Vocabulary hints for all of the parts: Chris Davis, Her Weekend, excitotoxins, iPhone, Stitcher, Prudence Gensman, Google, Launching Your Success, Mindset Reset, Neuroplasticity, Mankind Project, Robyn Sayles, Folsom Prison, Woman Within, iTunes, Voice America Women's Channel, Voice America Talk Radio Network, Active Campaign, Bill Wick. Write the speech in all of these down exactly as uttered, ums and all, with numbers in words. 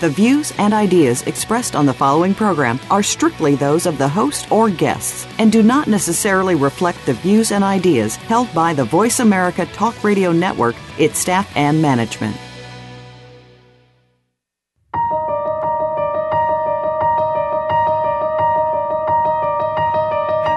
The views and ideas expressed on the following program are strictly those of the host or guests and do not necessarily reflect the views and ideas held by the Voice America Talk Radio Network, its staff, and management.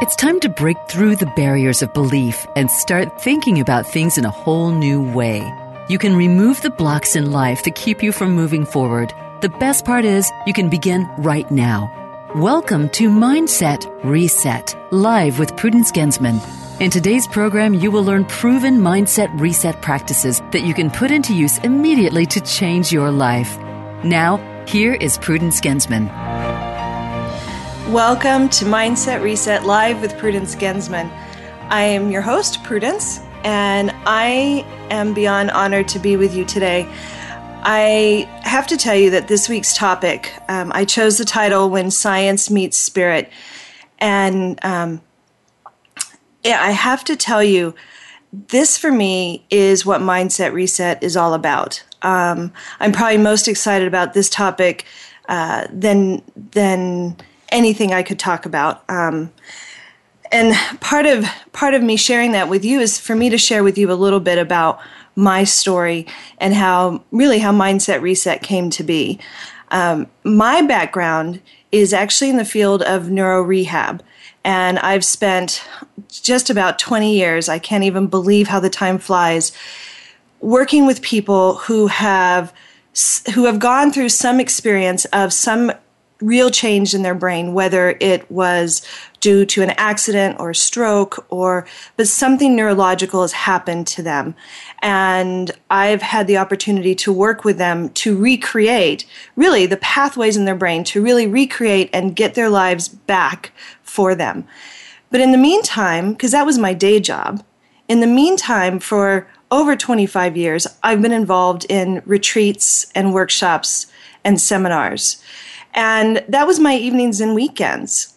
It's time to break through the barriers of belief and start thinking about things in a whole new way. You can remove the blocks in life that keep you from moving forward. The best part is you can begin right now. Welcome to Mindset Reset, live with Prudence Gensman. In today's program, you will learn proven mindset reset practices that you can put into use immediately to change your life. Now, here is Prudence Gensman. Welcome to Mindset Reset, live with Prudence Gensman. I am your host, Prudence, and I am beyond honored to be with you today. I have to tell you that this week's topic, um, I chose the title When Science Meets Spirit. And um, yeah, I have to tell you, this for me is what Mindset Reset is all about. Um, I'm probably most excited about this topic uh, than, than anything I could talk about. Um, and part of, part of me sharing that with you is for me to share with you a little bit about my story and how really how Mindset Reset came to be. Um, my background is actually in the field of neuro rehab, and I've spent just about twenty years, I can't even believe how the time flies, working with people who have who have gone through some experience of some real change in their brain, whether it was due to an accident or a stroke, or but something neurological has happened to them. And I've had the opportunity to work with them to recreate really the pathways in their brain to really recreate and get their lives back for them. But in the meantime, because that was my day job, in the meantime, for over twenty-five years, I've been involved in retreats and workshops and seminars. And that was my evenings and weekends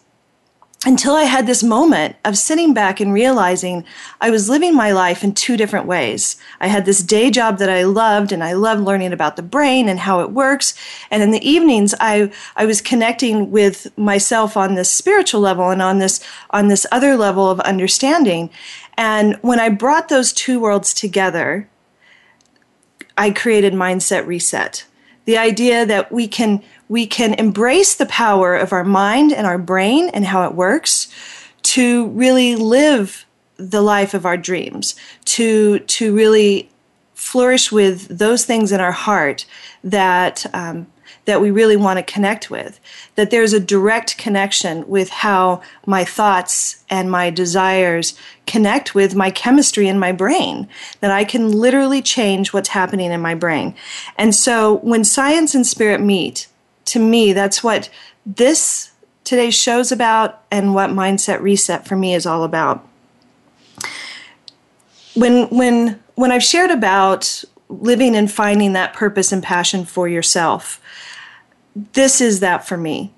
until I had this moment of sitting back and realizing I was living my life in two different ways. I had this day job that I loved, and I loved learning about the brain and how it works. And in the evenings, I, I was connecting with myself on this spiritual level and on this, on this other level of understanding. And when I brought those two worlds together, I created Mindset Reset. The idea that we can we can embrace the power of our mind and our brain and how it works to really live the life of our dreams, to to really flourish with those things in our heart that um, that we really want to connect with. That there's a direct connection with how my thoughts and my desires connect with my chemistry in my brain, that I can literally change what's happening in my brain. And so when science and spirit meet, to me, that's what this today's show's about and what Mindset Reset for me is all about. When when when I've shared about living and finding that purpose and passion for yourself, this is that for me.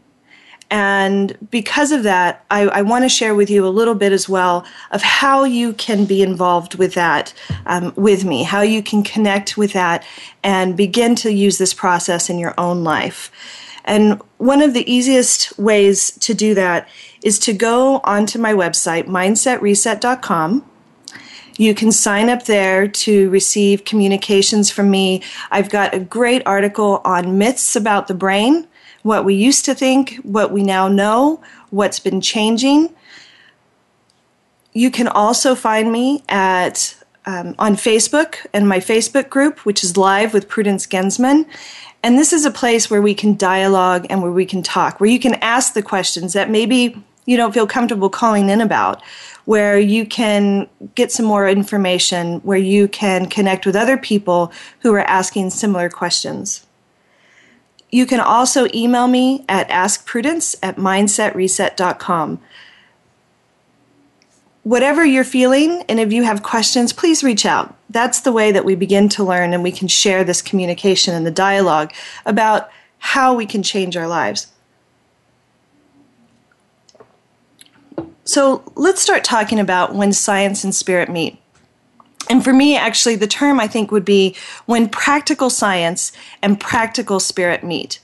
And because of that, I, I want to share with you a little bit as well of how you can be involved with that um, with me, how you can connect with that and begin to use this process in your own life. And one of the easiest ways to do that is to go onto my website, mindset reset dot com. You can sign up there to receive communications from me. I've got a great article on myths about the brain, what we used to think, what we now know, what's been changing. You can also find me at um, on Facebook and my Facebook group, which is Live with Prudence Gensman. And this is a place where we can dialogue and where we can talk, where you can ask the questions that maybe you don't feel comfortable calling in about, where you can get some more information, where you can connect with other people who are asking similar questions. You can also email me at askprudence at mindset reset dot com. whatever you're feeling, and if you have questions, please reach out. That's the way that we begin to learn, and we can share this communication and the dialogue about how we can change our lives. So let's start talking about when science and spirit meet. And for me, actually, the term I think would be when practical science and practical spirit meet.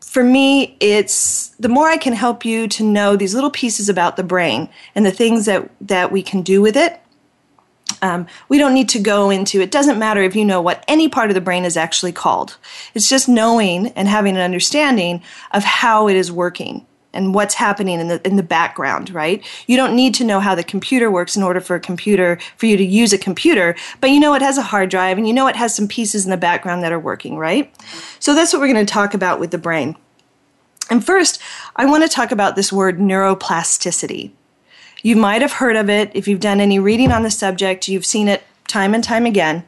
For me, it's the more I can help you to know these little pieces about the brain and the things that, that we can do with it. Um, we don't need to go into, it doesn't matter if you know what any part of the brain is actually called. It's just knowing and having an understanding of how it is working and what's happening in the in the background, right? You don't need to know how the computer works in order for a computer, for you to use a computer, but you know it has a hard drive and you know it has some pieces in the background that are working, right? So that's what we're going to talk about with the brain. And first, I want to talk about this word neuroplasticity. You might have heard of it. If you've done any reading on the subject, you've seen it time and time again.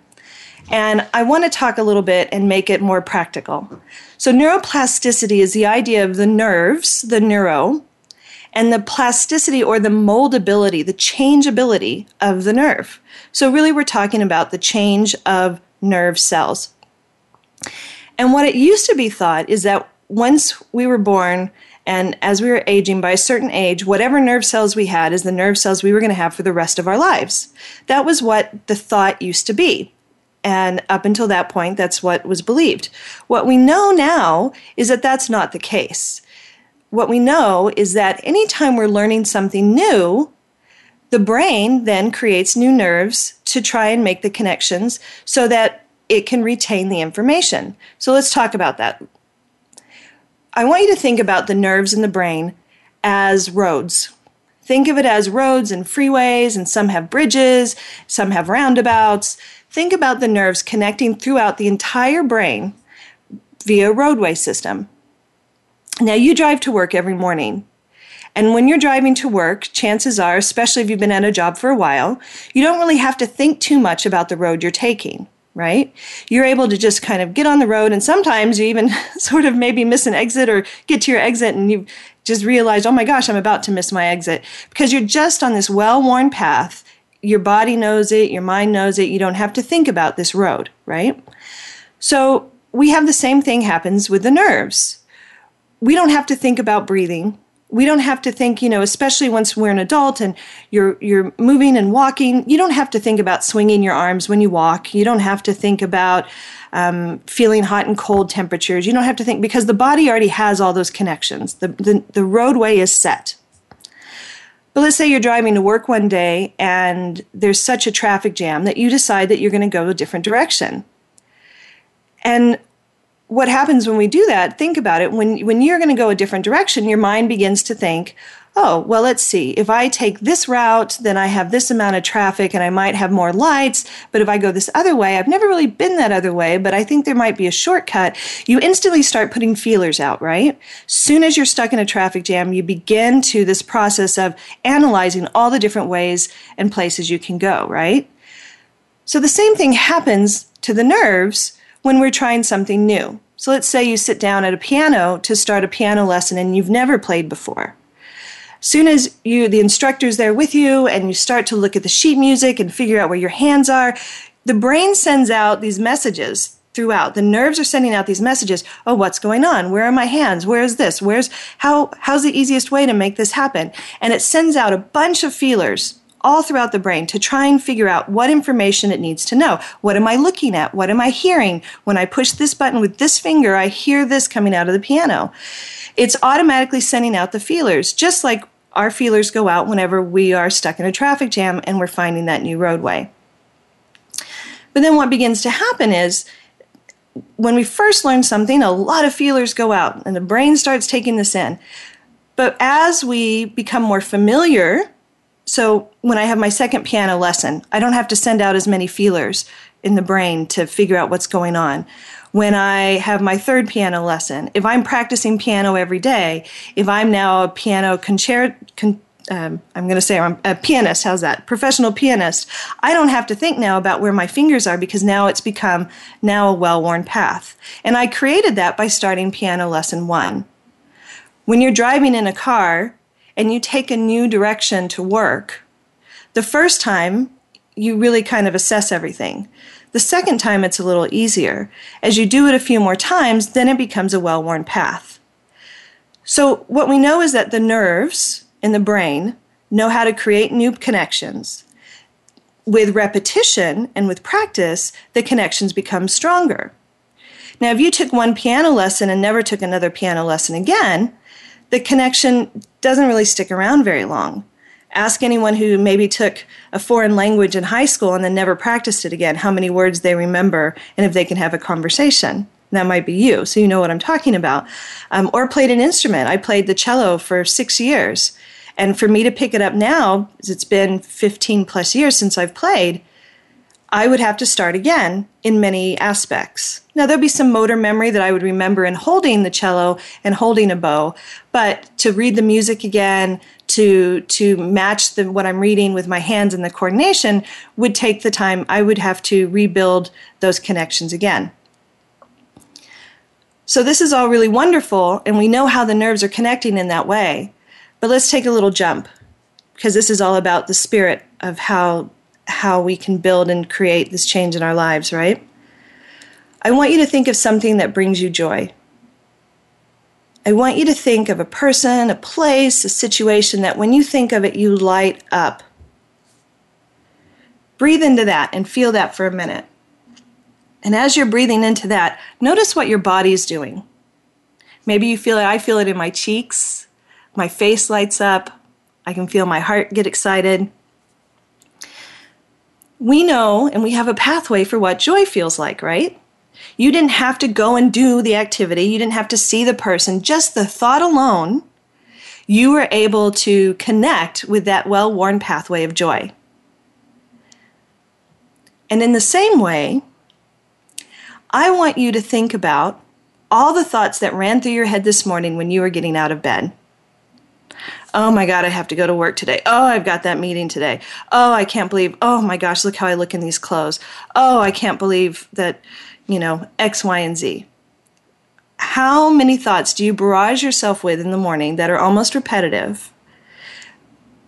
And I want to talk a little bit and make it more practical. So neuroplasticity is the idea of the nerves, the neuro, and the plasticity or the moldability, the changeability of the nerve. So really we're talking about the change of nerve cells. And what it used to be thought is that once we were born and as we were aging by a certain age, whatever nerve cells we had is the nerve cells we were going to have for the rest of our lives. That was what the thought used to be. And up until that point, that's what was believed. What we know now is that that's not the case. What we know is that anytime we're learning something new, the brain then creates new nerves to try and make the connections so that it can retain the information. So let's talk about that. I want you to think about the nerves in the brain as roads. Think of it as roads and freeways, and some have bridges, some have roundabouts. Think about the nerves connecting throughout the entire brain via roadway system. Now, you drive to work every morning. And when you're driving to work, chances are, especially if you've been at a job for a while, you don't really have to think too much about the road you're taking, right? You're able to just kind of get on the road, and sometimes you even sort of maybe miss an exit or get to your exit and you just realize, oh my gosh, I'm about to miss my exit, because you're just on this well-worn path. Your body knows it. Your mind knows it. You don't have to think about this road, right? So we have the same thing happens with the nerves. We don't have to think about breathing. We don't have to think, you know, especially once we're an adult and you're you're moving and walking, you don't have to think about swinging your arms when you walk. You don't have to think about um, feeling hot and cold temperatures. You don't have to think, because the body already has all those connections. The, the, the roadway is set. But let's say you're driving to work one day and there's such a traffic jam that you decide that you're going to go a different direction. And what happens when we do that, think about it, when, when you're going to go a different direction, your mind begins to think, oh, well, let's see, if I take this route, then I have this amount of traffic and I might have more lights, but if I go this other way, I've never really been that other way, but I think there might be a shortcut. You instantly start putting feelers out, right? Soon as you're stuck in a traffic jam, you begin to this process of analyzing all the different ways and places you can go, right? So the same thing happens to the nerves when we're trying something new. So let's say you sit down at a piano to start a piano lesson and you've never played before. Soon as you, the instructor's there with you and you start to look at the sheet music and figure out where your hands are, the brain sends out these messages throughout. The nerves are sending out these messages. Oh, what's going on? Where are my hands? Where is this? Where's how? How's the easiest way to make this happen? And it sends out a bunch of feelers all throughout the brain to try and figure out what information it needs to know. What am I looking at? What am I hearing? When I push this button with this finger, I hear this coming out of the piano. It's automatically sending out the feelers, just like our feelers go out whenever we are stuck in a traffic jam and we're finding that new roadway. But then what begins to happen is, when we first learn something, a lot of feelers go out and the brain starts taking this in. But as we become more familiar, so when I have my second piano lesson, I don't have to send out as many feelers in the brain to figure out what's going on. When I have my third piano lesson, if I'm practicing piano every day, if I'm now a piano concerto, con, um, I'm going to say I'm a pianist, how's that? Professional pianist. I don't have to think now about where my fingers are, because now it's become now a well-worn path. And I created that by starting piano lesson one. When you're driving in a car, and you take a new direction to work, The first time, you really kind of assess everything. The second time, it's a little easier. As you do it a few more times, then it becomes a well-worn path. So what we know is that the nerves in the brain know how to create new connections. With repetition and with practice, the connections become stronger. Now, if you took one piano lesson and never took another piano lesson again, the connection doesn't really stick around very long. Ask anyone who maybe took a foreign language in high school and then never practiced it again how many words they remember and if they can have a conversation. That might be you, so you know what I'm talking about. Um, or played an instrument. I played the cello for six years. And for me to pick it up now, it's been fifteen plus years since I've played, I would have to start again in many aspects. Now, there'll be some motor memory that I would remember in holding the cello and holding a bow, but to read the music again, to to match the, what I'm reading with my hands and the coordination would take the time. I would have to rebuild those connections again. So this is all really wonderful, and we know how the nerves are connecting in that way. But let's take a little jump, because this is all about the spirit of how, how we can build and create this change in our lives, right? I want you to think of something that brings you joy. I want you to think of a person, a place, a situation that when you think of it, you light up. Breathe into that and feel that for a minute. And as you're breathing into that, notice what your body's doing. Maybe you feel it. I feel it in my cheeks. My face lights up. I can feel my heart get excited. We know, and we have a pathway for what joy feels like, right? You didn't have to go and do the activity. You didn't have to see the person. Just the thought alone, you were able to connect with that well-worn pathway of joy. And in the same way, I want you to think about all the thoughts that ran through your head this morning when you were getting out of bed. Oh my God, I have to go to work today. Oh, I've got that meeting today. Oh, I can't believe, oh my gosh, look how I look in these clothes. Oh, I can't believe that, you know, X, Y, and Z. How many thoughts do you barrage yourself with in the morning that are almost repetitive?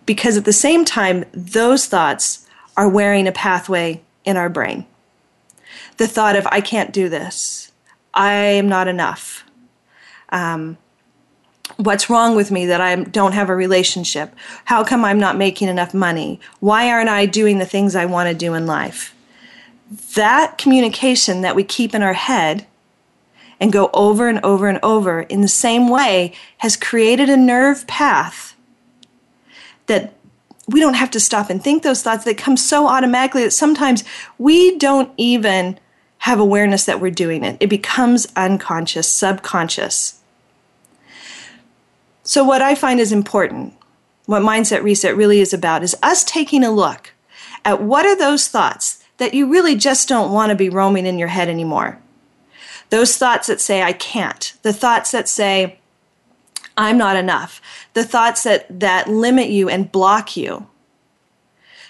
Because at the same time, those thoughts are wearing a pathway in our brain. The thought of, I can't do this. I am not enough. Um, what's wrong with me that I don't have a relationship? How come I'm not making enough money? Why aren't I doing the things I want to do in life? That communication that we keep in our head and go over and over and over in the same way has created a nerve path that we don't have to stop and think those thoughts that come so automatically that sometimes we don't even have awareness that we're doing it. It becomes unconscious, subconscious. So what I find is important, what Mindset Reset really is about, is us taking a look at what are those thoughts that you really just don't want to be roaming in your head anymore. Those thoughts that say, I can't. The thoughts that say, I'm not enough. The thoughts that, that limit you and block you.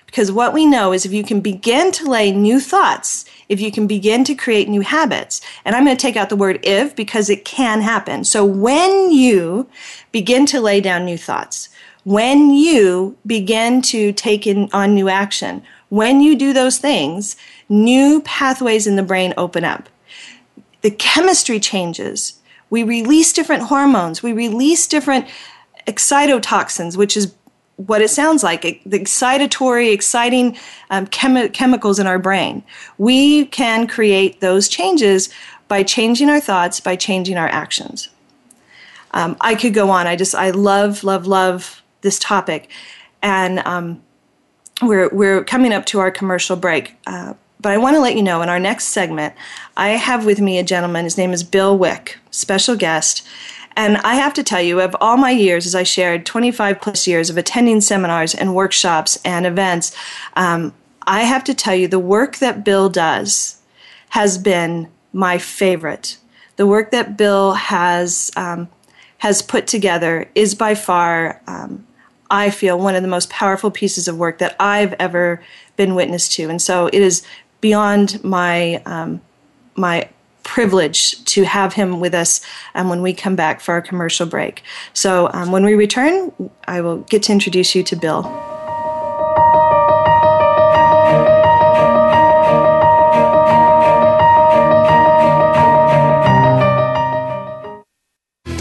Because what we know is if you can begin to lay new thoughts, if you can begin to create new habits, and I'm going to take out the word if because it can happen. So when you begin to lay down new thoughts, when you begin to take in on new action, when you do those things, new pathways in the brain open up. The chemistry changes. We release different hormones. We release different excitotoxins, which is what it sounds like, the excitatory, exciting um, chemi- chemicals in our brain. We can create those changes by changing our thoughts, by changing our actions. Um, I could go on. I just, I love, love, love this topic. And um, we're, we're coming up to our commercial break. Uh, but I want to let you know in our next segment, I have with me a gentleman. His name is Bill Wick, special guest. And I have to tell you, of all my years, as I shared, twenty-five plus years of attending seminars and workshops and events, um, I have to tell you the work that Bill does has been my favorite. The work that Bill has um, has put together is by far, um, I feel, one of the most powerful pieces of work that I've ever been witness to. And so it is beyond my um, my privilege to have him with us um, when we come back for our commercial break. So um, when we return, I will get to introduce you to Bill.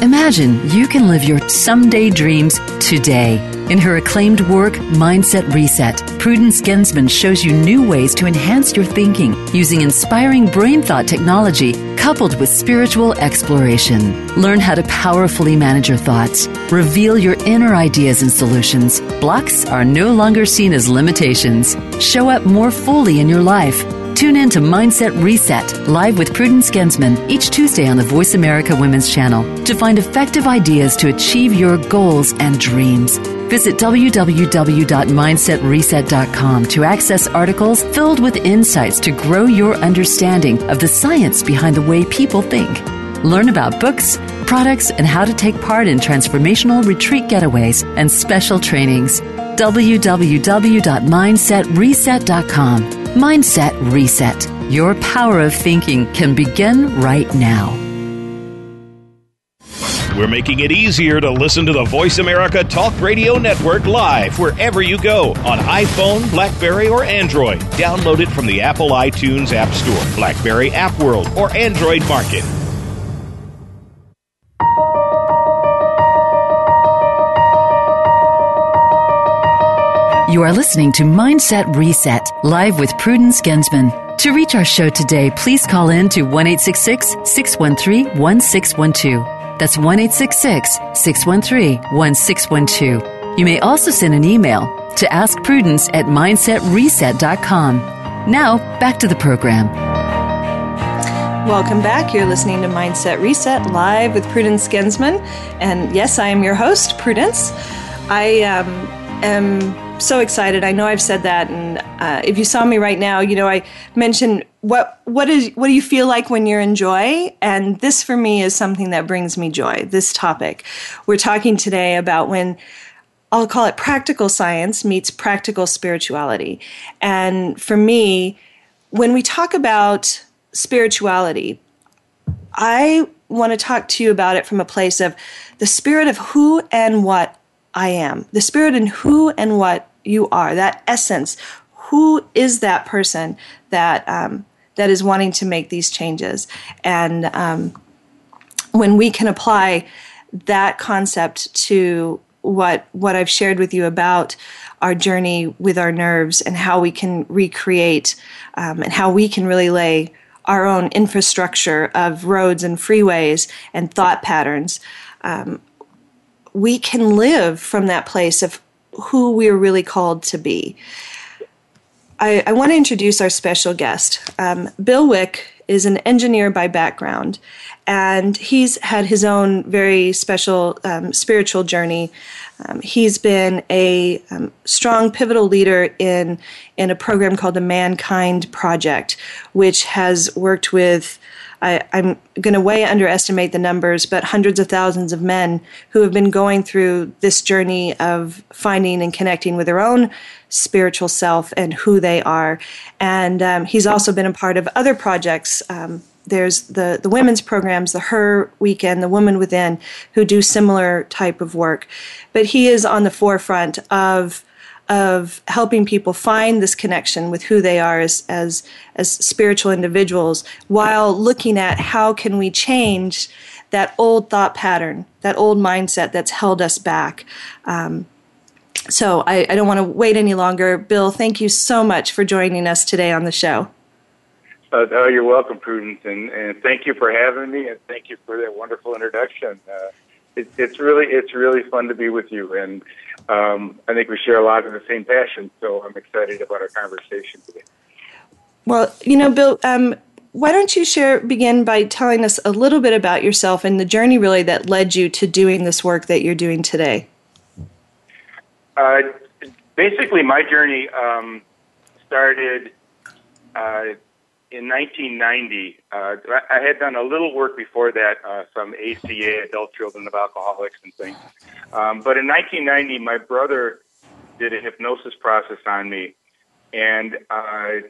Imagine you can live your someday dreams today. In her acclaimed work, Mindset Reset, Prudence Gensman shows you new ways to enhance your thinking using inspiring brain thought technology coupled with spiritual exploration. Learn how to powerfully manage your thoughts, reveal your inner ideas and solutions. Blocks are no longer seen as limitations. Show up more fully in your life. Tune in to Mindset Reset, live with Prudence Gensman, each Tuesday on the Voice America Women's Channel to find effective ideas to achieve your goals and dreams. Visit w w w dot mindset reset dot com to access articles filled with insights to grow your understanding of the science behind the way people think. Learn about books, products, and how to take part in transformational retreat getaways and special trainings. w w w dot mindset reset dot com. Mindset Reset. Your power of thinking can begin right now. We're making it easier to listen to the Voice America Talk Radio Network live wherever you go on iPhone, BlackBerry, or Android. Download it from the Apple iTunes App Store, BlackBerry App World, or Android Market. You are listening to Mindset Reset, live with Prudence Gensman. To reach our show today, please call in to one eight six six, six one three, one six one two. That's one eight six six, six one three, one six one two. You may also send an email to askprudence at mindset reset dot com. Now, back to the program. Welcome back. You're listening to Mindset Reset, live with Prudence Gensman. And yes, I am your host, Prudence. I um, am... so excited. I know I've said that, and uh, if you saw me right now, you know I mentioned what what is what do you feel like when you're in joy, and this for me is something that brings me joy. This topic we're talking today about, when I'll call it practical science meets practical spirituality. And for me, when we talk about spirituality, I want to talk to you about it from a place of the spirit of who and what I am, the spirit in who and what you are, that essence. Who is that person that um, that is wanting to make these changes? And um, when we can apply that concept to what what I've shared with you about our journey with our nerves and how we can recreate um, and how we can really lay our own infrastructure of roads and freeways and thought patterns, um, we can live from that place of who we are really called to be. I, I want to introduce our special guest. Um, Bill Wick is an engineer by background, and he's had his own very special um, spiritual journey. Um, he's been a um, strong, pivotal leader in, in a program called the Mankind Project, which has worked with I, I'm going to way underestimate the numbers, but hundreds of thousands of men who have been going through this journey of finding and connecting with their own spiritual self and who they are. And um, he's also been a part of other projects. Um, there's the, the women's programs, the Her Weekend, the Woman Within, who do similar type of work. But he is on the forefront of of helping people find this connection with who they are as, as as spiritual individuals, while looking at how can we change that old thought pattern, that old mindset that's held us back. Um, so I, I don't want to wait any longer. Bill, thank you so much for joining us today on the show. Uh, oh, you're welcome, Prudence, and, and thank you for having me, and thank you for that wonderful introduction. Uh, it, it's really it's really fun to be with you, and Um, I think we share a lot of the same passion, so I'm excited about our conversation today. Well, you know, Bill, um, why don't you share begin by telling us a little bit about yourself and the journey really that led you to doing this work that you're doing today? Uh, basically, my journey um, started uh, in nineteen ninety. Uh, I had done a little work before that, uh, some A C A, Adult Children of Alcoholics and things. Um, but in nineteen ninety, my brother did a hypnosis process on me, and uh,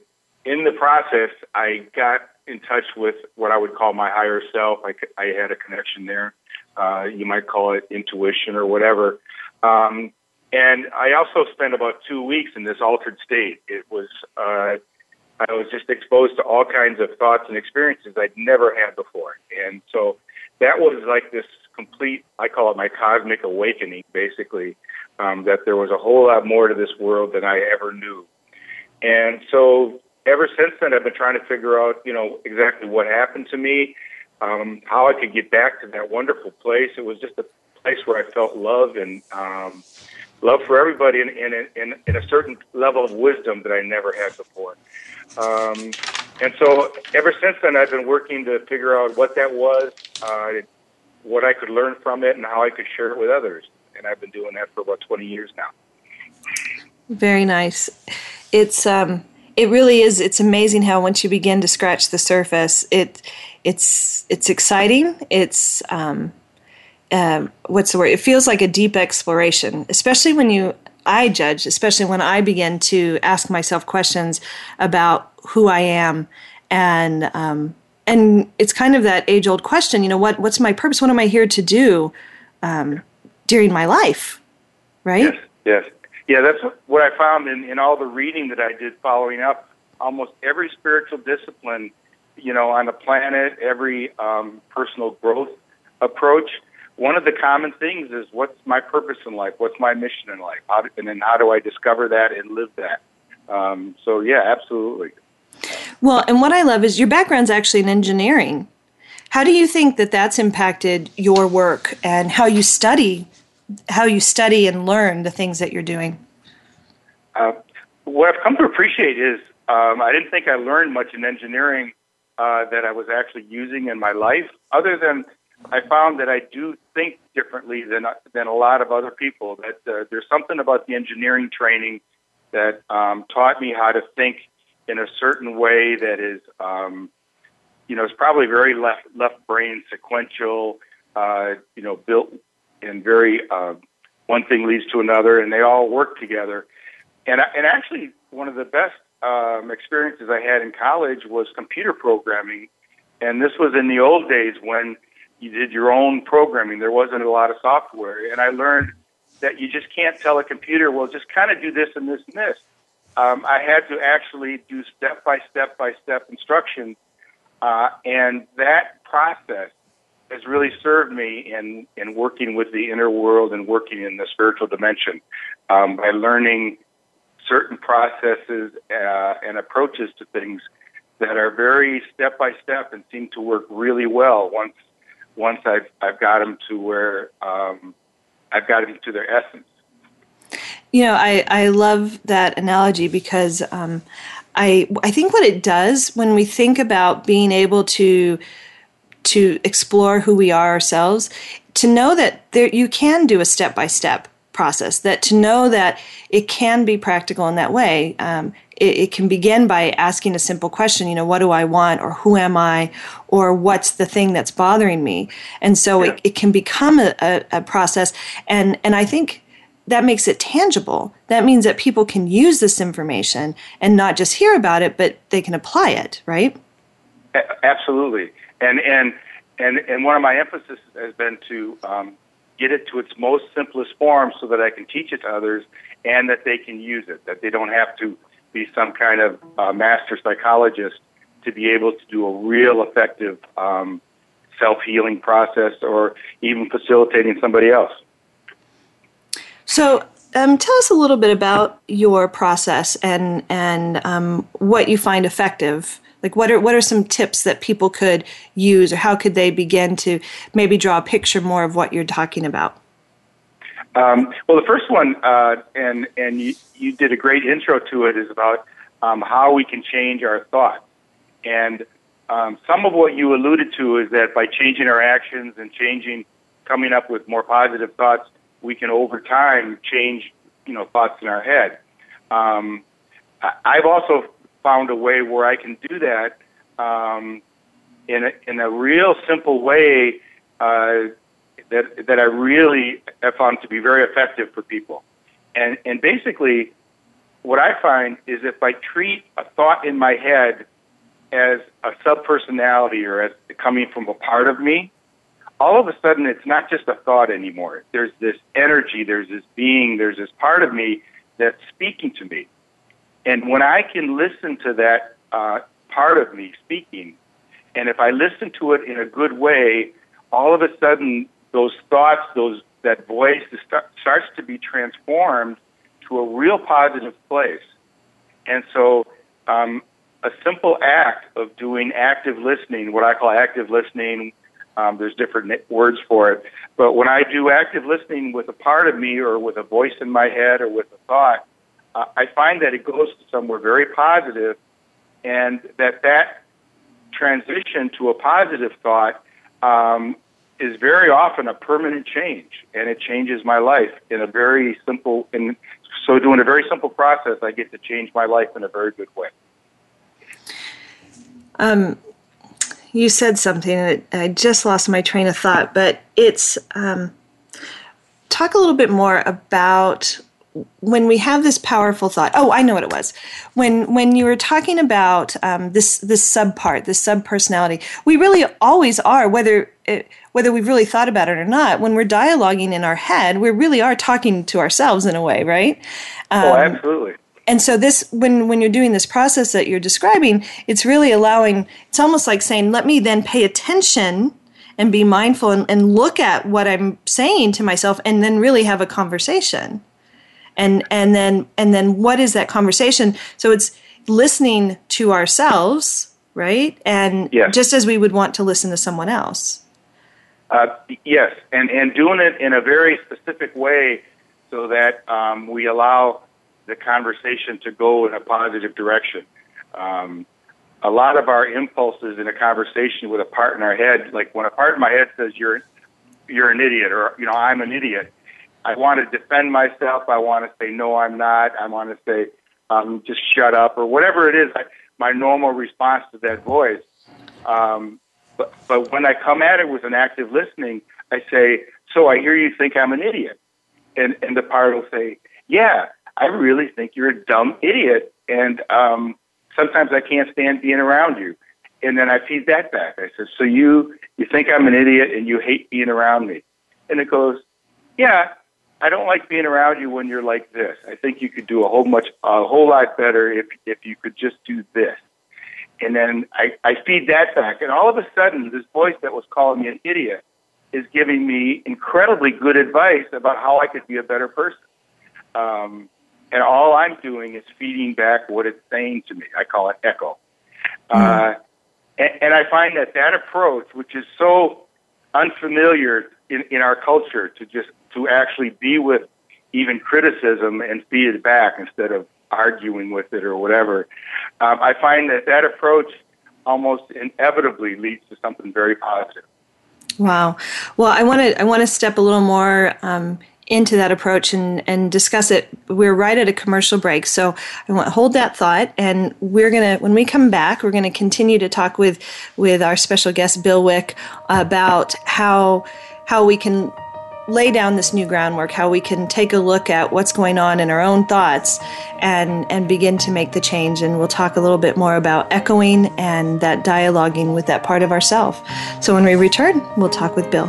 in the process, I got in touch with what I would call my higher self. I, I had a connection there. Uh, you might call it intuition or whatever. Um, And I also spent about two weeks in this altered state. It was, uh, I was just exposed to all kinds of thoughts and experiences I'd never had before. And so that was like this complete, I call it my cosmic awakening, basically, um, that there was a whole lot more to this world than I ever knew. And so ever since then, I've been trying to figure out, you know, exactly what happened to me, um, how I could get back to that wonderful place. It was just a place where I felt love and um, love for everybody and in, in, in, in a certain level of wisdom that I never had before. Um, and so ever since then, I've been working to figure out what that was, uh, what I could learn from it, and how I could share it with others. And I've been doing that for about twenty years now. Very nice. It's um, it really is. It's amazing how once you begin to scratch the surface, it it's it's exciting. It's um, uh, what's the word? It feels like a deep exploration, especially when you. I judge, especially when I begin to ask myself questions about who I am, and um, and it's kind of that age-old question. You know, what what's my purpose? What am I here to do um, during my life? Right? Yes. Yes. Yeah, that's what I found in, in all the reading that I did following up. Almost every spiritual discipline, you know, on the planet, every um, personal growth approach, one of the common things is what's my purpose in life? What's my mission in life? How do, and then how do I discover that and live that? Um, so, yeah, absolutely. Well, and what I love is your background's actually in engineering. How do you think that that's impacted your work and how you study how you study and learn the things that you're doing? Uh, what I've come to appreciate is um, I didn't think I learned much in engineering uh, that I was actually using in my life, other than I found that I do think differently than than a lot of other people, that uh, there's something about the engineering training that um, taught me how to think in a certain way that is, um, you know, it's probably very left, left brain, sequential, uh, you know, built and very uh, one thing leads to another, and they all work together. And and actually, one of the best um, experiences I had in college was computer programming, and this was in the old days when you did your own programming. There wasn't a lot of software, and I learned that you just can't tell a computer, well, just kind of do this and this and this. Um, I had to actually do step-by-step by step instructions, uh, and that process has really served me in, in working with the inner world and working in the spiritual dimension um, by learning certain processes uh, and approaches to things that are very step-by-step and seem to work really well once once I've, I've got them to where um, I've got them to their essence. You know, I, I love that analogy because um, I I think what it does when we think about being able to to explore who we are ourselves, to know that there, you can do a step-by-step process, that to know that it can be practical in that way. Um, it, it can begin by asking a simple question, you know, what do I want, or who am I, or what's the thing that's bothering me? And so yeah. it, it can become a, a, a process. And, and I think that makes it tangible. That means that people can use this information and not just hear about it, but they can apply it, right? A- absolutely. And and and and one of my emphasis has been to um, get it to its most simplest form so that I can teach it to others and that they can use it, that they don't have to be some kind of uh, master psychologist to be able to do a real effective um, self-healing process or even facilitating somebody else. So um, tell us a little bit about your process and, and um, what you find effective. Like what are what are some tips that people could use, or how could they begin to maybe draw a picture more of what you're talking about? Um, well, the first one, uh, and and you, you did a great intro to it, is about um, how we can change our thoughts. And um, some of what you alluded to is that by changing our actions and changing, coming up with more positive thoughts, we can over time change, you know, thoughts in our head. Um, I've also found a way where I can do that um, in a, in a real simple way uh, that that I really have found to be very effective for people. And and basically, what I find is if I treat a thought in my head as a sub-personality or as coming from a part of me, all of a sudden it's not just a thought anymore. There's this energy, there's this being, there's this part of me that's speaking to me. And when I can listen to that uh, part of me speaking, and if I listen to it in a good way, all of a sudden those thoughts, those that voice starts to be transformed to a real positive place. And so um, a simple act of doing active listening, what I call active listening, um, there's different words for it, but when I do active listening with a part of me or with a voice in my head or with a thought, uh, I find that it goes to somewhere very positive, and that that transition to a positive thought um, is very often a permanent change, and it changes my life in a very simple, in so doing a very simple process, I get to change my life in a very good way. Um, you said something, and I just lost my train of thought, but it's, um, talk a little bit more about when we have this powerful thought. Oh, I know what it was. When when you were talking about um, this this subpart, this subpersonality, we really always are, whether it, whether we've really thought about it or not, when we're dialoguing in our head, we really are talking to ourselves in a way, right? Um, oh, absolutely. And so this, when when you're doing this process that you're describing, it's really allowing, it's almost like saying, let me then pay attention and be mindful and, and look at what I'm saying to myself and then really have a conversation. And and then and then what is that conversation? So it's listening to ourselves, right? And yes, just as we would want to listen to someone else. Uh, yes, and, and doing it in a very specific way so that um, we allow the conversation to go in a positive direction. Um, a lot of our impulses in a conversation with a part in our head, like when a part in my head says you're you're an idiot, or you know, I'm an idiot, I want to defend myself. I want to say, no, I'm not. I want to say, um, just shut up, or whatever it is, I, my normal response to that voice. Um, but, but when I come at it with an active listening, I say, so I hear you think I'm an idiot. And, and the part will say, yeah, I really think you're a dumb idiot. And um, sometimes I can't stand being around you. And then I feed that back. I say, so you, you think I'm an idiot and you hate being around me. And it goes, yeah, I don't like being around you when you're like this. I think you could do a whole much, a whole lot better if if you could just do this. And then I, I feed that back. And all of a sudden, this voice that was calling me an idiot is giving me incredibly good advice about how I could be a better person. Um, and all I'm doing is feeding back what it's saying to me. I call it echo. Mm-hmm. Uh, and, and I find that that approach, which is so unfamiliar in, in our culture, to just to actually be with even criticism and feed it back instead of arguing with it or whatever, um, I find that that approach almost inevitably leads to something very positive. Wow. Well, I want to I want to step a little more um, into that approach and, and discuss it. We're right at a commercial break, so I want to hold that thought. And we're gonna when we come back, we're gonna continue to talk with with our special guest Bill Wick about how how we can lay down this new groundwork, how we can take a look at what's going on in our own thoughts and, and begin to make the change. And we'll talk a little bit more about echoing and that dialoguing with that part of ourself. So when we return, we'll talk with Bill.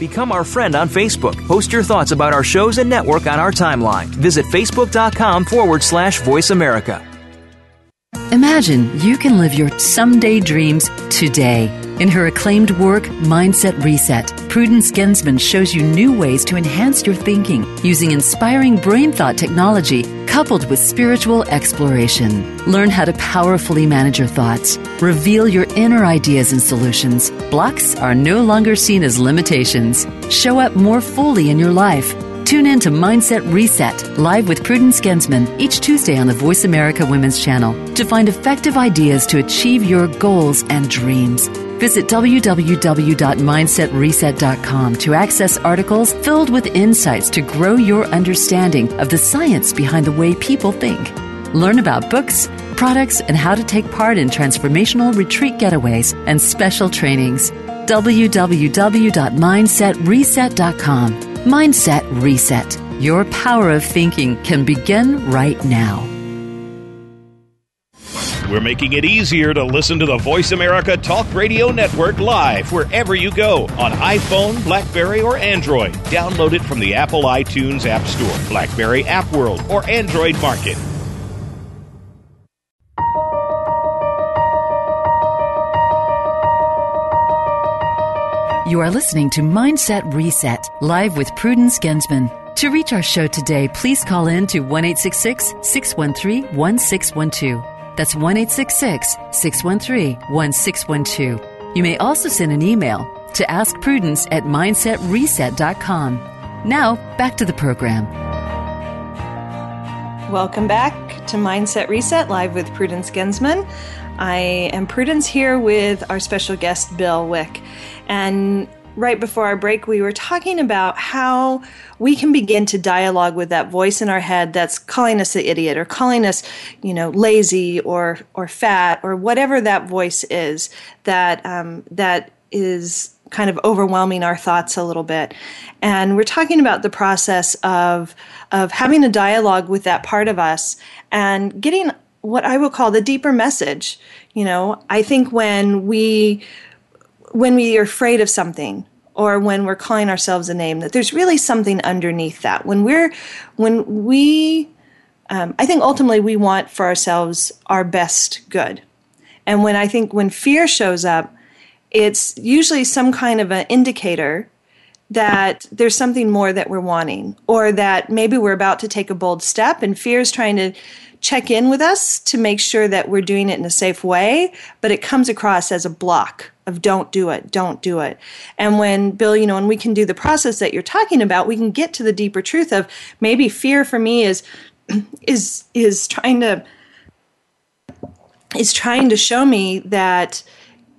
Become our friend on Facebook. Post your thoughts about our shows and network on our timeline. Visit facebook.com forward slash Voice America. Imagine you can live your someday dreams today. In her acclaimed work, Mindset Reset, Prudence Gensman shows you new ways to enhance your thinking using inspiring brain thought technology coupled with spiritual exploration. Learn how to powerfully manage your thoughts, reveal your inner ideas and solutions. Blocks are no longer seen as limitations. Show up more fully in your life. Tune in to Mindset Reset, live with Prudence Gensman, each Tuesday on the Voice America Women's Channel, to find effective ideas to achieve your goals and dreams. Visit w w w dot mindset reset dot com to access articles filled with insights to grow your understanding of the science behind the way people think. Learn about books, products, and how to take part in transformational retreat getaways and special trainings. w w w dot mindset reset dot com. Mindset Reset. Your power of thinking can begin right now. We're making it easier to listen to the Voice America Talk Radio Network live wherever you go on iPhone, BlackBerry, or Android. Download it from the Apple iTunes App Store, BlackBerry App World, or Android Market. You are listening to Mindset Reset, live with Prudence Gensman. To reach our show today, please call in to one eight six six, six one three, one six one two. That's one eight six six, six one three, one six one two. You may also send an email to askprudence at mindset reset dot com. Now, back to the program. Welcome back to Mindset Reset, live with Prudence Gensman. I am Prudence here with our special guest, Bill Wick. And right before our break, we were talking about how we can begin to dialogue with that voice in our head that's calling us the idiot or calling us, you know, lazy or or fat or whatever that voice is that um, that is kind of overwhelming our thoughts a little bit. And we're talking about the process of of having a dialogue with that part of us and getting what I will call the deeper message. You know, I think when we when we are afraid of something or when we're calling ourselves a name, that there's really something underneath that. When we're, when we, um, I think ultimately we want for ourselves our best good. And when I think when fear shows up, it's usually some kind of an indicator that there's something more that we're wanting, or that maybe we're about to take a bold step and fear is trying to check in with us to make sure that we're doing it in a safe way, but it comes across as a block of don't do it, don't do it. And when, Bill, you know, when we can do the process that you're talking about, we can get to the deeper truth of maybe fear for me is is is trying to is trying to show me that,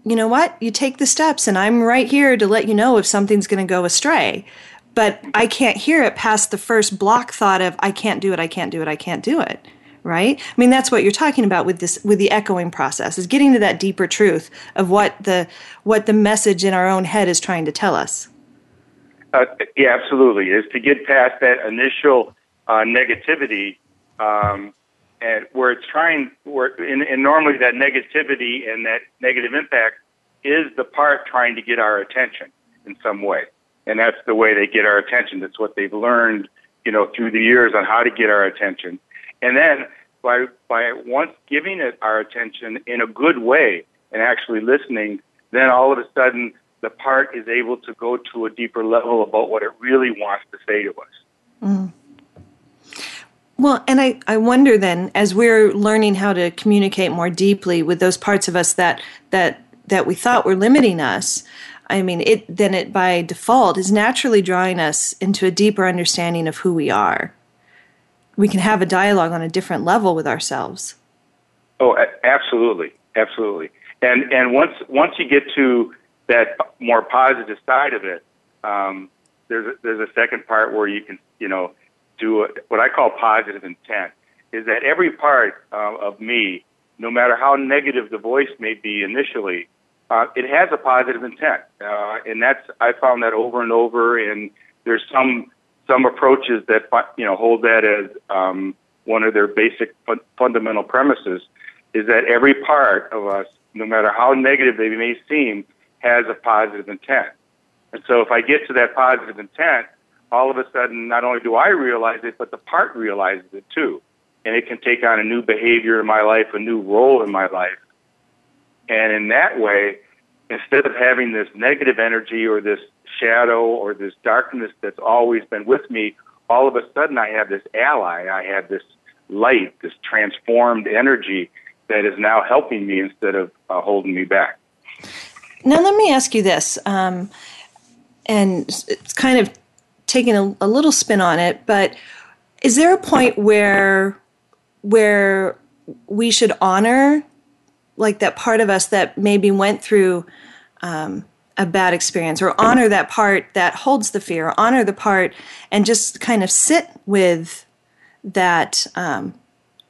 you know what, you take the steps and I'm right here to let you know if something's going to go astray. But I can't hear it past the first block thought of I can't do it, I can't do it, I can't do it. Right? I mean, that's what you're talking about with this, with the echoing process, is getting to that deeper truth of what the what the message in our own head is trying to tell us. Uh, yeah, absolutely. Is to get past that initial uh, negativity, um, and where it's trying, where and, and normally that negativity and that negative impact is the part trying to get our attention in some way, and that's the way they get our attention. That's what they've learned, you know, through the years on how to get our attention. And then by by once giving it our attention in a good way and actually listening, then all of a sudden the part is able to go to a deeper level about what it really wants to say to us. Mm. Well, and I, I wonder then, as we're learning how to communicate more deeply with those parts of us that that, that we thought were limiting us, I mean, it then it by default is naturally drawing us into a deeper understanding of who we are. We can have a dialogue on a different level with ourselves. Oh, absolutely, absolutely. And and once once you get to that more positive side of it, um, there's a, there's a second part where you can you know do a, what I call positive intent. Is that every part uh, of me, no matter how negative the voice may be initially, uh, it has a positive intent, uh, and that's I found that over and over. And there's some. Some approaches that you know hold that as um, one of their basic fun- fundamental premises is that every part of us, no matter how negative they may seem, has a positive intent. And so if I get to that positive intent, all of a sudden not only do I realize it, but the part realizes it too. And it can take on a new behavior in my life, a new role in my life. And in that way, instead of having this negative energy or this shadow or this darkness that's always been with me, all of a sudden I have this ally, I have this light, this transformed energy that is now helping me instead of uh, holding me back. Now let me ask you this, um, and it's kind of taking a, a little spin on it, but is there a point where where we should honor like that part of us that maybe went through um, a bad experience, or honor that part that holds the fear, honor the part and just kind of sit with that, um,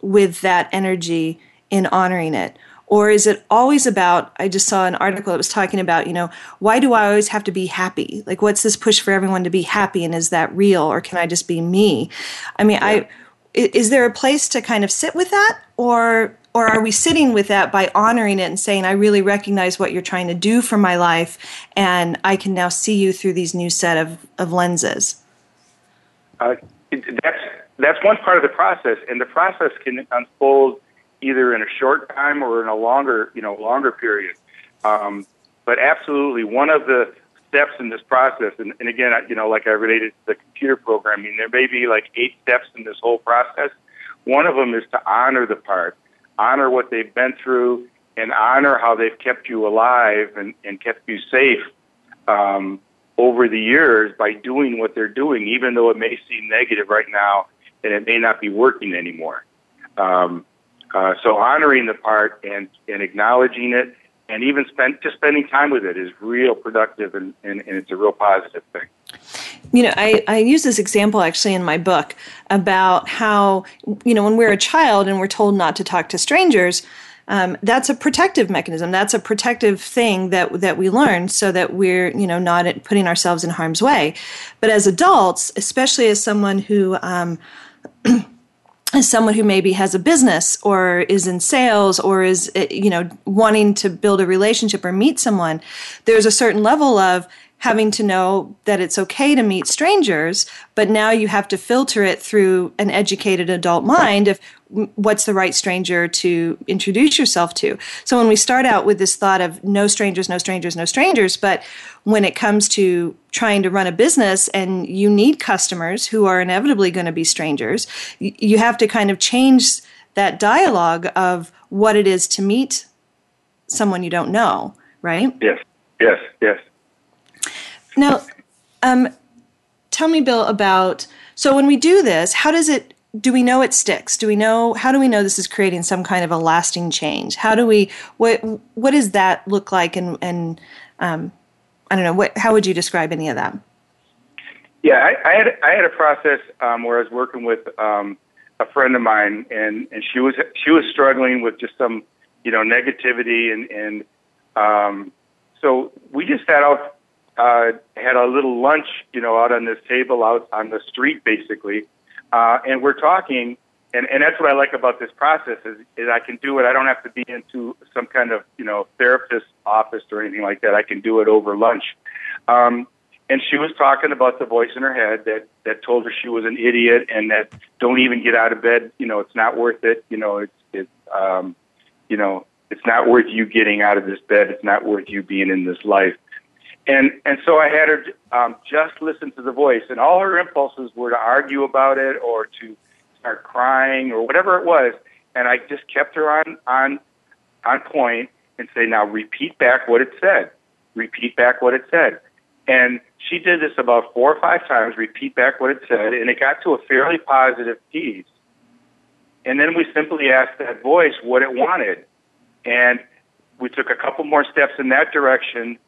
with that energy in honoring it? Or is it always about, I just saw an article that was talking about, you know, why do I always have to be happy? Like, what's this push for everyone to be happy? And is that real? Or can I just be me? I mean, yeah. I is there a place to kind of sit with that? Or or are we sitting with that by honoring it and saying, I really recognize what you're trying to do for my life, and I can now see you through these new set of, of lenses? Uh, that's, that's one part of the process. And the process can unfold either in a short time or in a longer, you know, longer period. Um, but absolutely, one of the steps in this process, and, and again, you know, like I related to the computer programming, there may be like eight steps in this whole process. One of them is to honor the part, honor what they've been through, and honor how they've kept you alive and, and kept you safe um, over the years by doing what they're doing, even though it may seem negative right now and it may not be working anymore. Um, Uh, so honoring the part and, and acknowledging it and even spend, just spending time with it is real productive and, and, and it's a real positive thing. You know, I, I use this example actually in my book about how, you know, when we're a child and we're told not to talk to strangers, um, that's a protective mechanism. That's a protective thing that that we learn so that we're, you know, not putting ourselves in harm's way. But as adults, especially as someone who... Um, as someone who maybe has a business or is in sales or is, you know, wanting to build a relationship or meet someone, there's a certain level of having to know that it's okay to meet strangers, but now you have to filter it through an educated adult mind of what's the right stranger to introduce yourself to. So when we start out with this thought of no strangers, no strangers, no strangers, but when it comes to trying to run a business and you need customers who are inevitably going to be strangers, you have to kind of change that dialogue of what it is to meet someone you don't know, right? Yes, yes, yes. Now, um, tell me, Bill, about, so when we do this, how does it, do we know it sticks? Do we know, how do we know this is creating some kind of a lasting change? How do we, what what does that look like? And, and um, I don't know, what, how would you describe any of that? Yeah, I, I had I had a process um, where I was working with um, a friend of mine, and, and she was she was struggling with just some, you know, negativity. And, and um, so we just sat out. Uh, had a little lunch, you know, out on this table out on the street, basically. Uh, and we're talking, and, and that's what I like about this process is, is I can do it. I don't have to be into some kind of, you know, therapist's office or anything like that. I can do it over lunch. Um, and she was talking about the voice in her head that, that told her she was an idiot and that don't even get out of bed. You know, it's not worth it. You know, it's, it's um, you know, it's not worth you getting out of this bed. It's not worth you being in this life. And and so I had her um, just listen to the voice, and all her impulses were to argue about it or to start crying or whatever it was. And I just kept her on on on point and say, now repeat back what it said. Repeat back what it said. And she did this about four or five times, repeat back what it said, and it got to a fairly positive piece. And then we simply asked that voice what it wanted. And we took a couple more steps in that direction.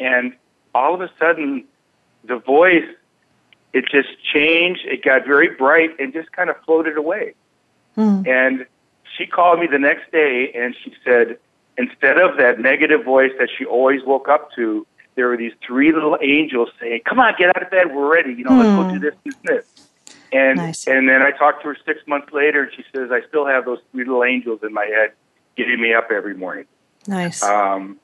And all of a sudden, the voice, it just changed. It got very bright and just kind of floated away. Mm. And she called me the next day, and she said, instead of that negative voice that she always woke up to, there were these three little angels saying, come on, get out of bed. We're ready. You know, mm. let's go do this, this, this. And, nice. And then I talked to her six months later, and she says, I still have those three little angels in my head getting me up every morning. Nice. Um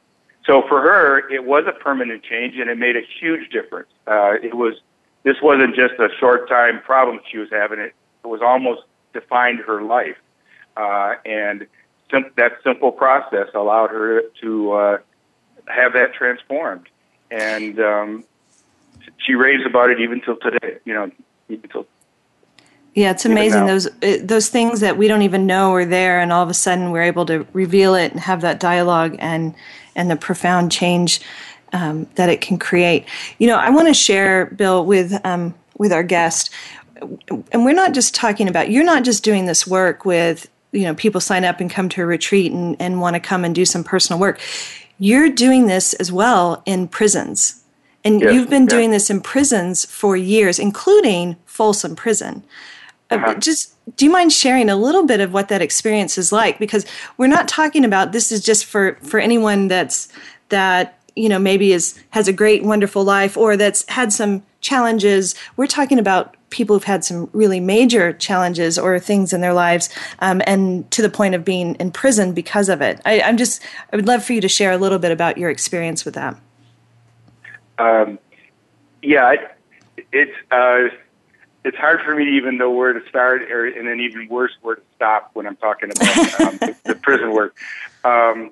So for her, it was a permanent change, and it made a huge difference. Uh, it was this wasn't just a short-time problem she was having; it, it was almost defined her life. Uh, and sim- that simple process allowed her to uh, have that transformed. And um, she raves about it even till today. You know, even till. Yeah, it's amazing those those things that we don't even know are there, and all of a sudden we're able to reveal it and have that dialogue and and the profound change um, that it can create. You know, I want to share, Bill, with um, with our guest, and we're not just talking about you're not just doing this work with you know people sign up and come to a retreat and and want to come and do some personal work. You're doing this as well in prisons. And yes, you've been yes. doing this in prisons for years, including Folsom Prison. Uh-huh. Uh, just do you mind sharing a little bit of what that experience is like? Because we're not talking about, this is just for, for anyone that's, that, you know, maybe is, has a great, wonderful life or that's had some challenges. We're talking about people who've had some really major challenges or things in their lives, um, and to the point of being in prison because of it. I, I'm just, I would love for you to share a little bit about your experience with that. Um, yeah, it, it's, uh, it's hard for me to even know where to start, or, and then even worse, where to stop when I'm talking about um, the, the prison work. Um,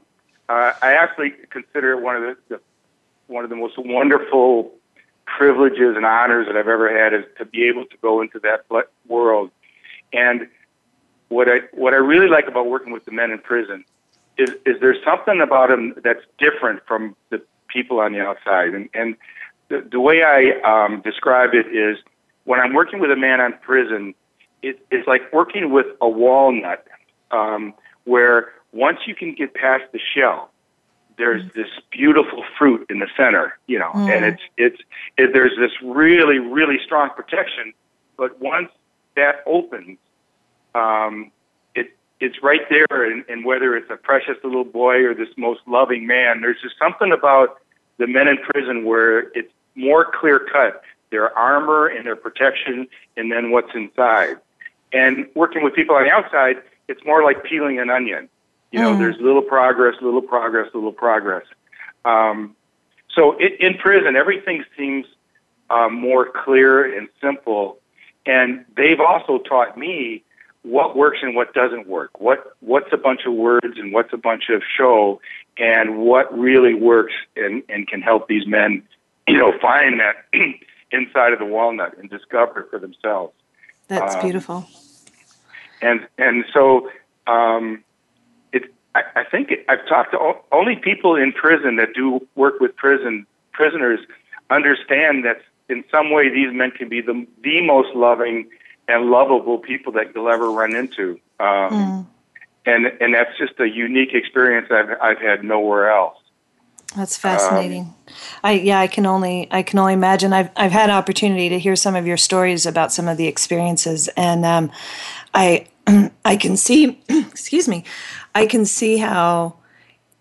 uh, I actually consider it one of the, the one of the most wonderful privileges and honors that I've ever had, is to be able to go into that world. And what I what I really like about working with the men in prison is is there's something about them that's different from the people on the outside. And and the, the way I um, describe it is, when I'm working with a man on prison, it, it's like working with a walnut, um, where once you can get past the shell, there's mm. this beautiful fruit in the center, you know, mm. and it's it's it, there's this really, really strong protection. But once that opens, um, it it's right there. And, and whether it's a precious little boy or this most loving man, there's just something about the men in prison where it's more clear cut. Their armor and their protection, and then what's inside. And working with people on the outside, it's more like peeling an onion. You know, mm. there's little progress, little progress, little progress. Um, so it, in prison, everything seems uh, more clear and simple. And they've also taught me what works and what doesn't work. What what's a bunch of words and what's a bunch of show, and what really works and, and can help these men, you know, find that inside of the walnut and discover it for themselves. That's um, beautiful. And and so um, it. I, I think it, I've talked to o- only people in prison that do work with prison prisoners understand that in some way these men can be the the most loving and lovable people that you'll ever run into. Um, mm. And and that's just a unique experience I've I've had nowhere else. That's fascinating. Um, I yeah, I can only I can only imagine. I've I've had an opportunity to hear some of your stories about some of the experiences, and um, I I can see excuse me, I can see how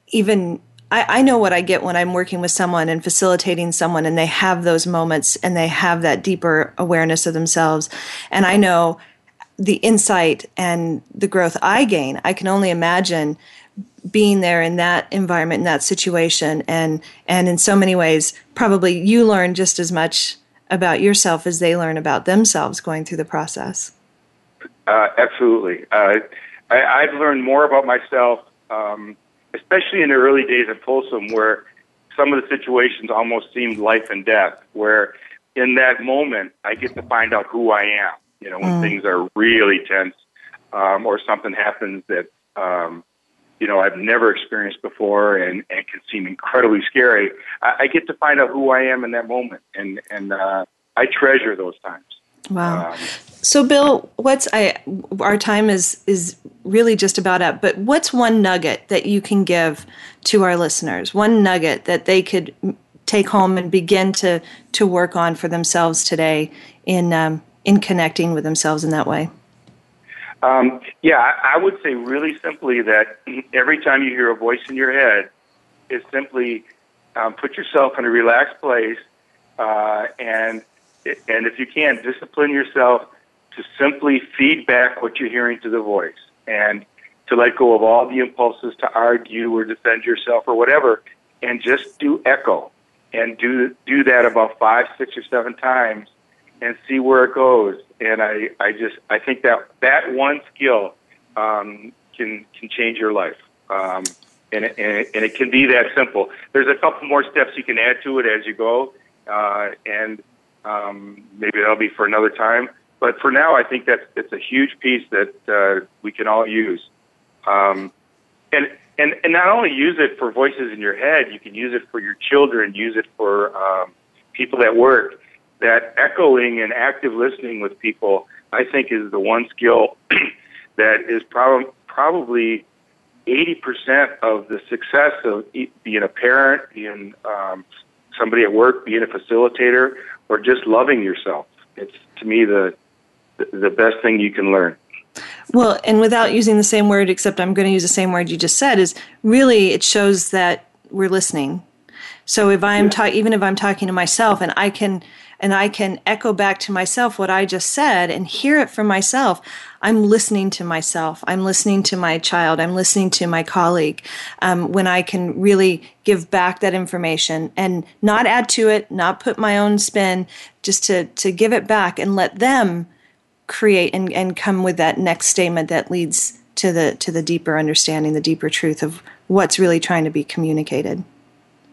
even I, I know what I get when I'm working with someone and facilitating someone, and they have those moments and they have that deeper awareness of themselves, and I know the insight and the growth I gain. I can only imagine being there in that environment, in that situation, and and in so many ways, probably you learn just as much about yourself as they learn about themselves going through the process. Uh, absolutely. Uh, I, I've learned more about myself, um, especially in the early days at Folsom, where some of the situations almost seemed life and death, where in that moment, I get to find out who I am, you know, when mm. things are really tense um, or something happens that... Um, you know, I've never experienced before and, and can seem incredibly scary. I, I get to find out who I am in that moment, and, and uh, I treasure those times. Wow. Um, so, Bill, what's I, our time is, is really just about up, but what's one nugget that you can give to our listeners, one nugget that they could take home and begin to, to work on for themselves today in, um, in connecting with themselves in that way? Um, yeah, I would say really simply that every time you hear a voice in your head, is simply um, put yourself in a relaxed place, uh, and and if you can, discipline yourself to simply feed back what you're hearing to the voice, and to let go of all the impulses to argue or defend yourself or whatever, and just do echo, and do do that about five, six, or seven times, and see where it goes. And I, I just, I think that that one skill um, can can change your life, um, and it, and, it, and it can be that simple. There's a couple more steps you can add to it as you go, uh, and um, maybe that'll be for another time. But for now, I think that's it's a huge piece that uh, we can all use, um, and and and not only use it for voices in your head, you can use it for your children, use it for um, people at work. That echoing and active listening with people, I think, is the one skill that is prob- probably eighty percent of the success of e- being a parent, being um, somebody at work, being a facilitator, or just loving yourself. It's, to me, the the best thing you can learn. Well, and without using the same word, except I'm going to use the same word you just said, is really it shows that we're listening. So if I'm yeah. ta- even if I'm talking to myself and I can and I can echo back to myself what I just said and hear it from myself, I'm listening to myself. I'm listening to my child. I'm listening to my colleague. Um, when I can really give back that information and not add to it, not put my own spin, just to to give it back and let them create and, and come with that next statement that leads to the to the deeper understanding, the deeper truth of what's really trying to be communicated.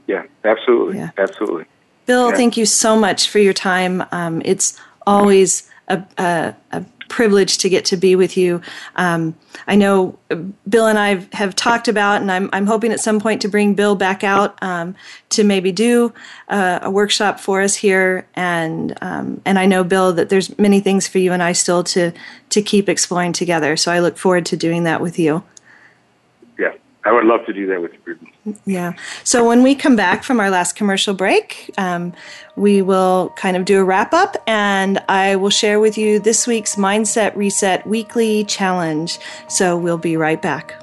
Yeah, absolutely, yeah. absolutely. Bill, yeah. thank you so much for your time. Um, it's always a, a, a privilege to get to be with you. Um, I know Bill and I have talked about, and I'm, I'm hoping at some point to bring Bill back out um, to maybe do uh, a workshop for us here. And um, and I know, Bill, that there's many things for you and I still to to keep exploring together. So I look forward to doing that with you. I would love to do that with you, Prudence. Yeah. So when we come back from our last commercial break, um, we will kind of do a wrap-up, and I will share with you this week's Mindset Reset Weekly Challenge. So we'll be right back.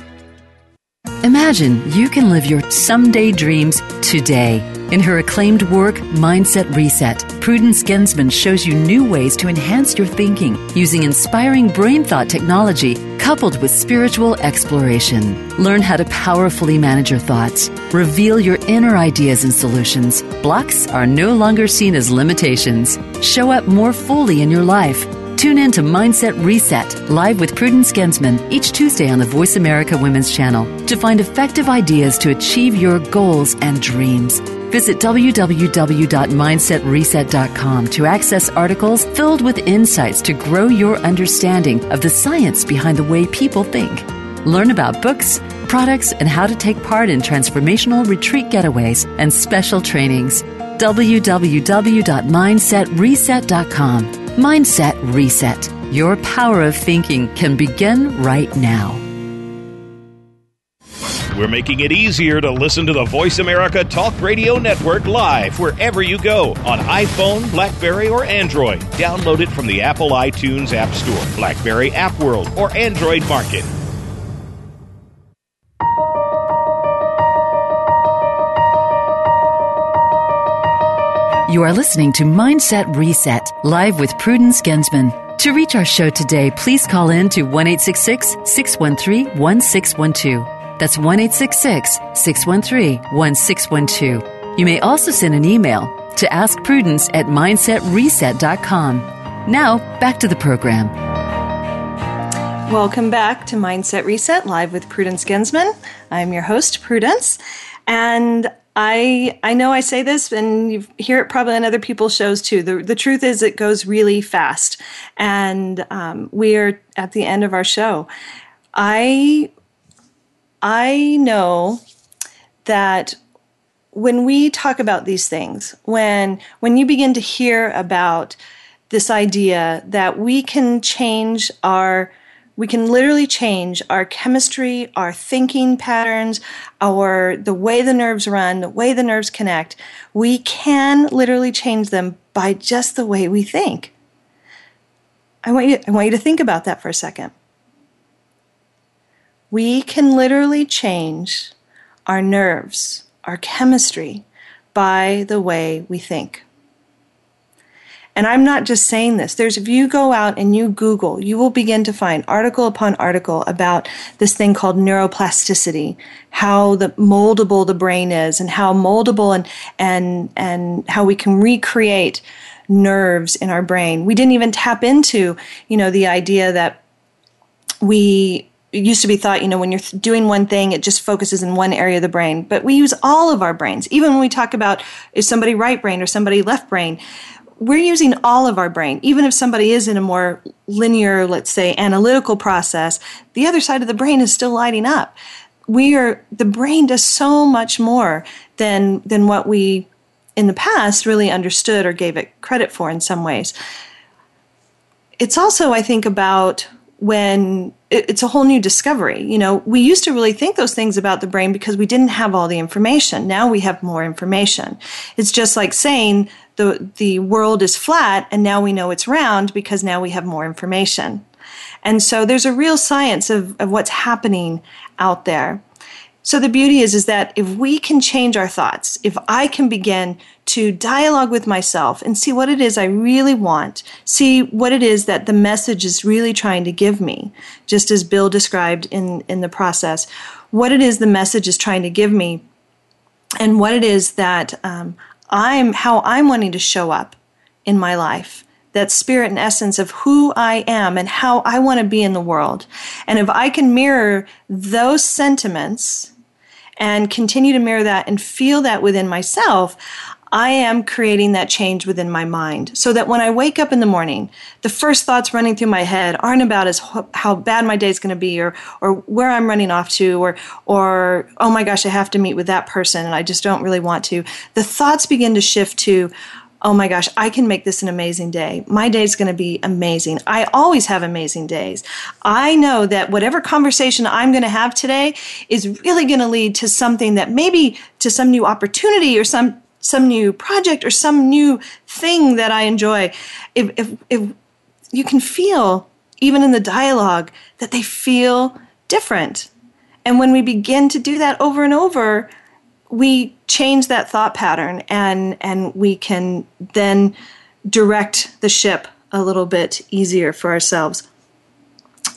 Imagine you can live your someday dreams today. In her acclaimed work, Mindset Reset, Prudence Gensman shows you new ways to enhance your thinking using inspiring brain thought technology coupled with spiritual exploration. Learn how to powerfully manage your thoughts, reveal your inner ideas and solutions. Blocks are no longer seen as limitations. Show up more fully in your life. Tune in to Mindset Reset, live with Prudence Gensman, each Tuesday on the Voice America Women's Channel to find effective ideas to achieve your goals and dreams. Visit w w w dot mindset reset dot com to access articles filled with insights to grow your understanding of the science behind the way people think. Learn about books, products, and how to take part in transformational retreat getaways and special trainings. w w w dot mindset reset dot com. Mindset Reset. Your power of thinking can begin right now. We're making it easier to listen to the Voice America Talk Radio Network live wherever you go on iPhone, BlackBerry, or Android. Download it from the Apple iTunes App Store, BlackBerry App World, or Android Market. You are listening to Mindset Reset, live with Prudence Gensman. To reach our show today, please call in to one eight six six, six one three, one six one two. That's one eight six six, six one three, one six one two. You may also send an email to askprudence at mindset reset dot com. Now, back to the program. Welcome back to Mindset Reset, live with Prudence Gensman. I'm your host, Prudence. And I I know I say this, and you hear it probably on other people's shows too. The, the truth is it goes really fast. And um, we are at the end of our show. I... I know that when we talk about these things, when when you begin to hear about this idea that we can change our, we can literally change our chemistry, our thinking patterns, our the way the nerves run, the way the nerves connect, we can literally change them by just the way we think. I want you, I want you to think about that for a second. We can literally change our nerves, our chemistry, by the way we think. And I'm not just saying this. There's, if you go out and you Google, you will begin to find article upon article about this thing called neuroplasticity, how the moldable the brain is and how moldable and and and how we can recreate nerves in our brain. We didn't even tap into, you know, the idea that we... It used to be thought, you know, when you're doing one thing, it just focuses in one area of the brain. But we use all of our brains. Even when we talk about is somebody right brain or somebody left brain, we're using all of our brain. Even if somebody is in a more linear, let's say, analytical process, the other side of the brain is still lighting up. We are the brain does so much more than than what we in the past really understood or gave it credit for in some ways. it's also, I think, about when it's a whole new discovery. You know, we used to really think those things about the brain because we didn't have all the information. Now we have more information. It's just like saying the the world is flat and now we know it's round because now we have more information. And so there's a real science of, of what's happening out there. So the beauty is, is that if we can change our thoughts, if I can begin to dialogue with myself and see what it is I really want, see what it is that the message is really trying to give me, just as Bill described in, in the process, what it is the message is trying to give me and what it is that um, I'm, how I'm wanting to show up in my life, that spirit and essence of who I am and how I want to be in the world. And if I can mirror those sentiments and continue to mirror that and feel that within myself, I am creating that change within my mind so that when I wake up in the morning, the first thoughts running through my head aren't about as how bad my day's going to be or or where I'm running off to or, or oh my gosh, I have to meet with that person and I just don't really want to. The thoughts begin to shift to, oh my gosh, I can make this an amazing day. My day's going to be amazing. I always have amazing days. I know that whatever conversation I'm going to have today is really going to lead to something that maybe to some new opportunity or some some new project or some new thing that I enjoy. If, if, if you can feel, even in the dialogue, that they feel different. And when we begin to do that over and over, we change that thought pattern and and we can then direct the ship a little bit easier for ourselves.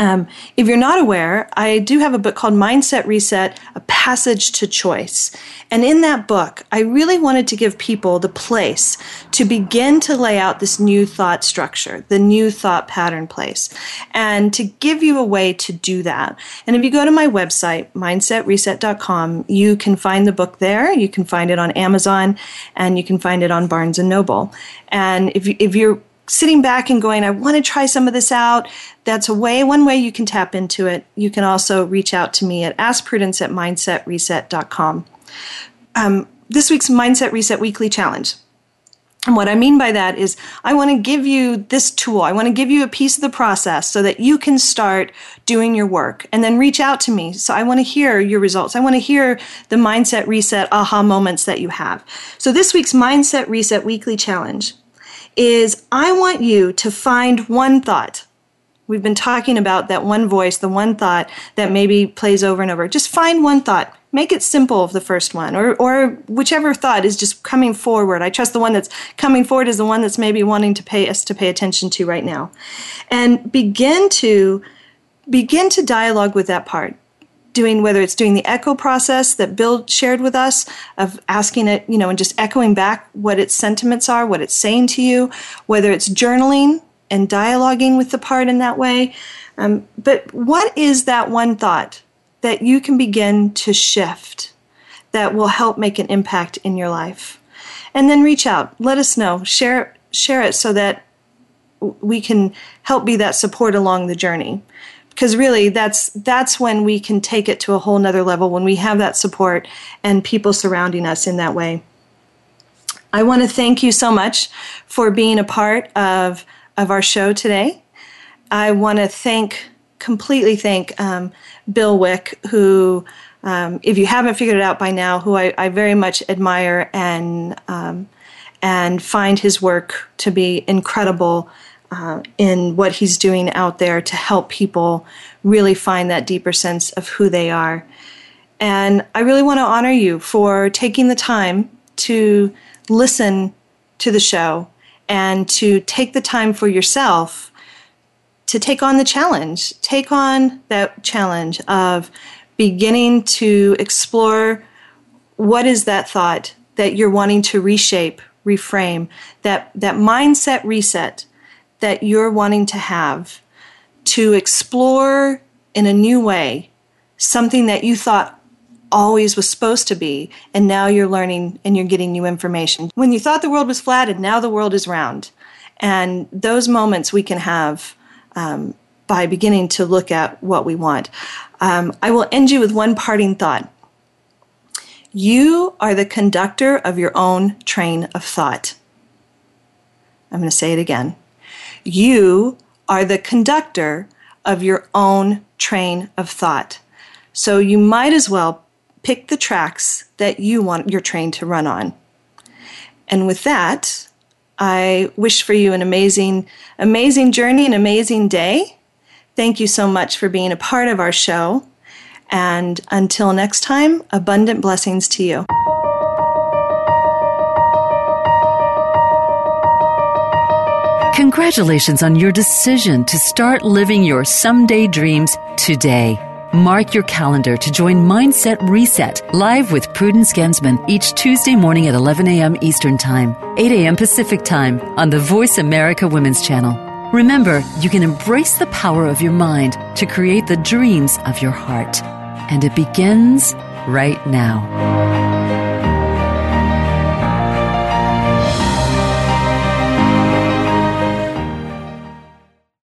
Um, if you're not aware, I do have a book called Mindset Reset, A Passage to Choice. And in that book, I really wanted to give people the place to begin to lay out this new thought structure, the new thought pattern place, and to give you a way to do that. And if you go to my website, mindset reset dot com, you can find the book there. You can find it on Amazon, and you can find it on Barnes and Noble. And if you, if you're sitting back and going, I want to try some of this out, that's a way, one way you can tap into it. You can also reach out to me at ask prudence at mindset reset dot com. Um, this week's Mindset Reset Weekly Challenge. And what I mean by that is I want to give you this tool. I want to give you a piece of the process so that you can start doing your work and then reach out to me. So I want to hear your results. I want to hear the Mindset Reset aha moments that you have. So this week's Mindset Reset Weekly Challenge is I want you to find one thought. We've been talking about that one voice, the one thought that maybe plays over and over. Just find one thought. Make it simple, the first one, or or whichever thought is just coming forward. I trust the one that's coming forward is the one that's maybe wanting to pay us to pay attention to right now. And begin to begin to dialogue with that part. Doing whether it's doing the echo process that Bill shared with us of asking it, you know, and just echoing back what its sentiments are, what it's saying to you, whether it's journaling and dialoguing with the part in that way. Um, but what is that one thought that you can begin to shift that will help make an impact in your life? And then reach out, let us know, share share it so that we can help be that support along the journey. Because really, that's that's when we can take it to a whole nother level, when we have that support and people surrounding us in that way. I want to thank you so much for being a part of, of our show today. I want to thank, completely thank um, Bill Wick, who, um, if you haven't figured it out by now, who I, I very much admire and, um, and find his work to be incredible. Uh, in what he's doing out there to help people really find that deeper sense of who they are. And I really want to honor you for taking the time to listen to the show and to take the time for yourself to take on the challenge. Take on that challenge of beginning to explore what is that thought that you're wanting to reshape, reframe, that, that mindset reset that you're wanting to have, to explore in a new way something that you thought always was supposed to be, and now you're learning and you're getting new information. When you thought the world was flat and now the world is round. And those moments we can have um, by beginning to look at what we want. Um, I will end you with one parting thought. You are the conductor of your own train of thought. I'm going to say it again. You are the conductor of your own train of thought. So you might as well pick the tracks that you want your train to run on. And with that, I wish for you an amazing, amazing journey, an amazing day. Thank you so much for being a part of our show. And until next time, abundant blessings to you. Congratulations on your decision to start living your someday dreams today. Mark your calendar to join Mindset Reset live with Prudence Gensman each Tuesday morning at eleven a.m. Eastern Time, eight a.m. Pacific Time on the Voice America Women's Channel. Remember, you can embrace the power of your mind to create the dreams of your heart. And it begins right now.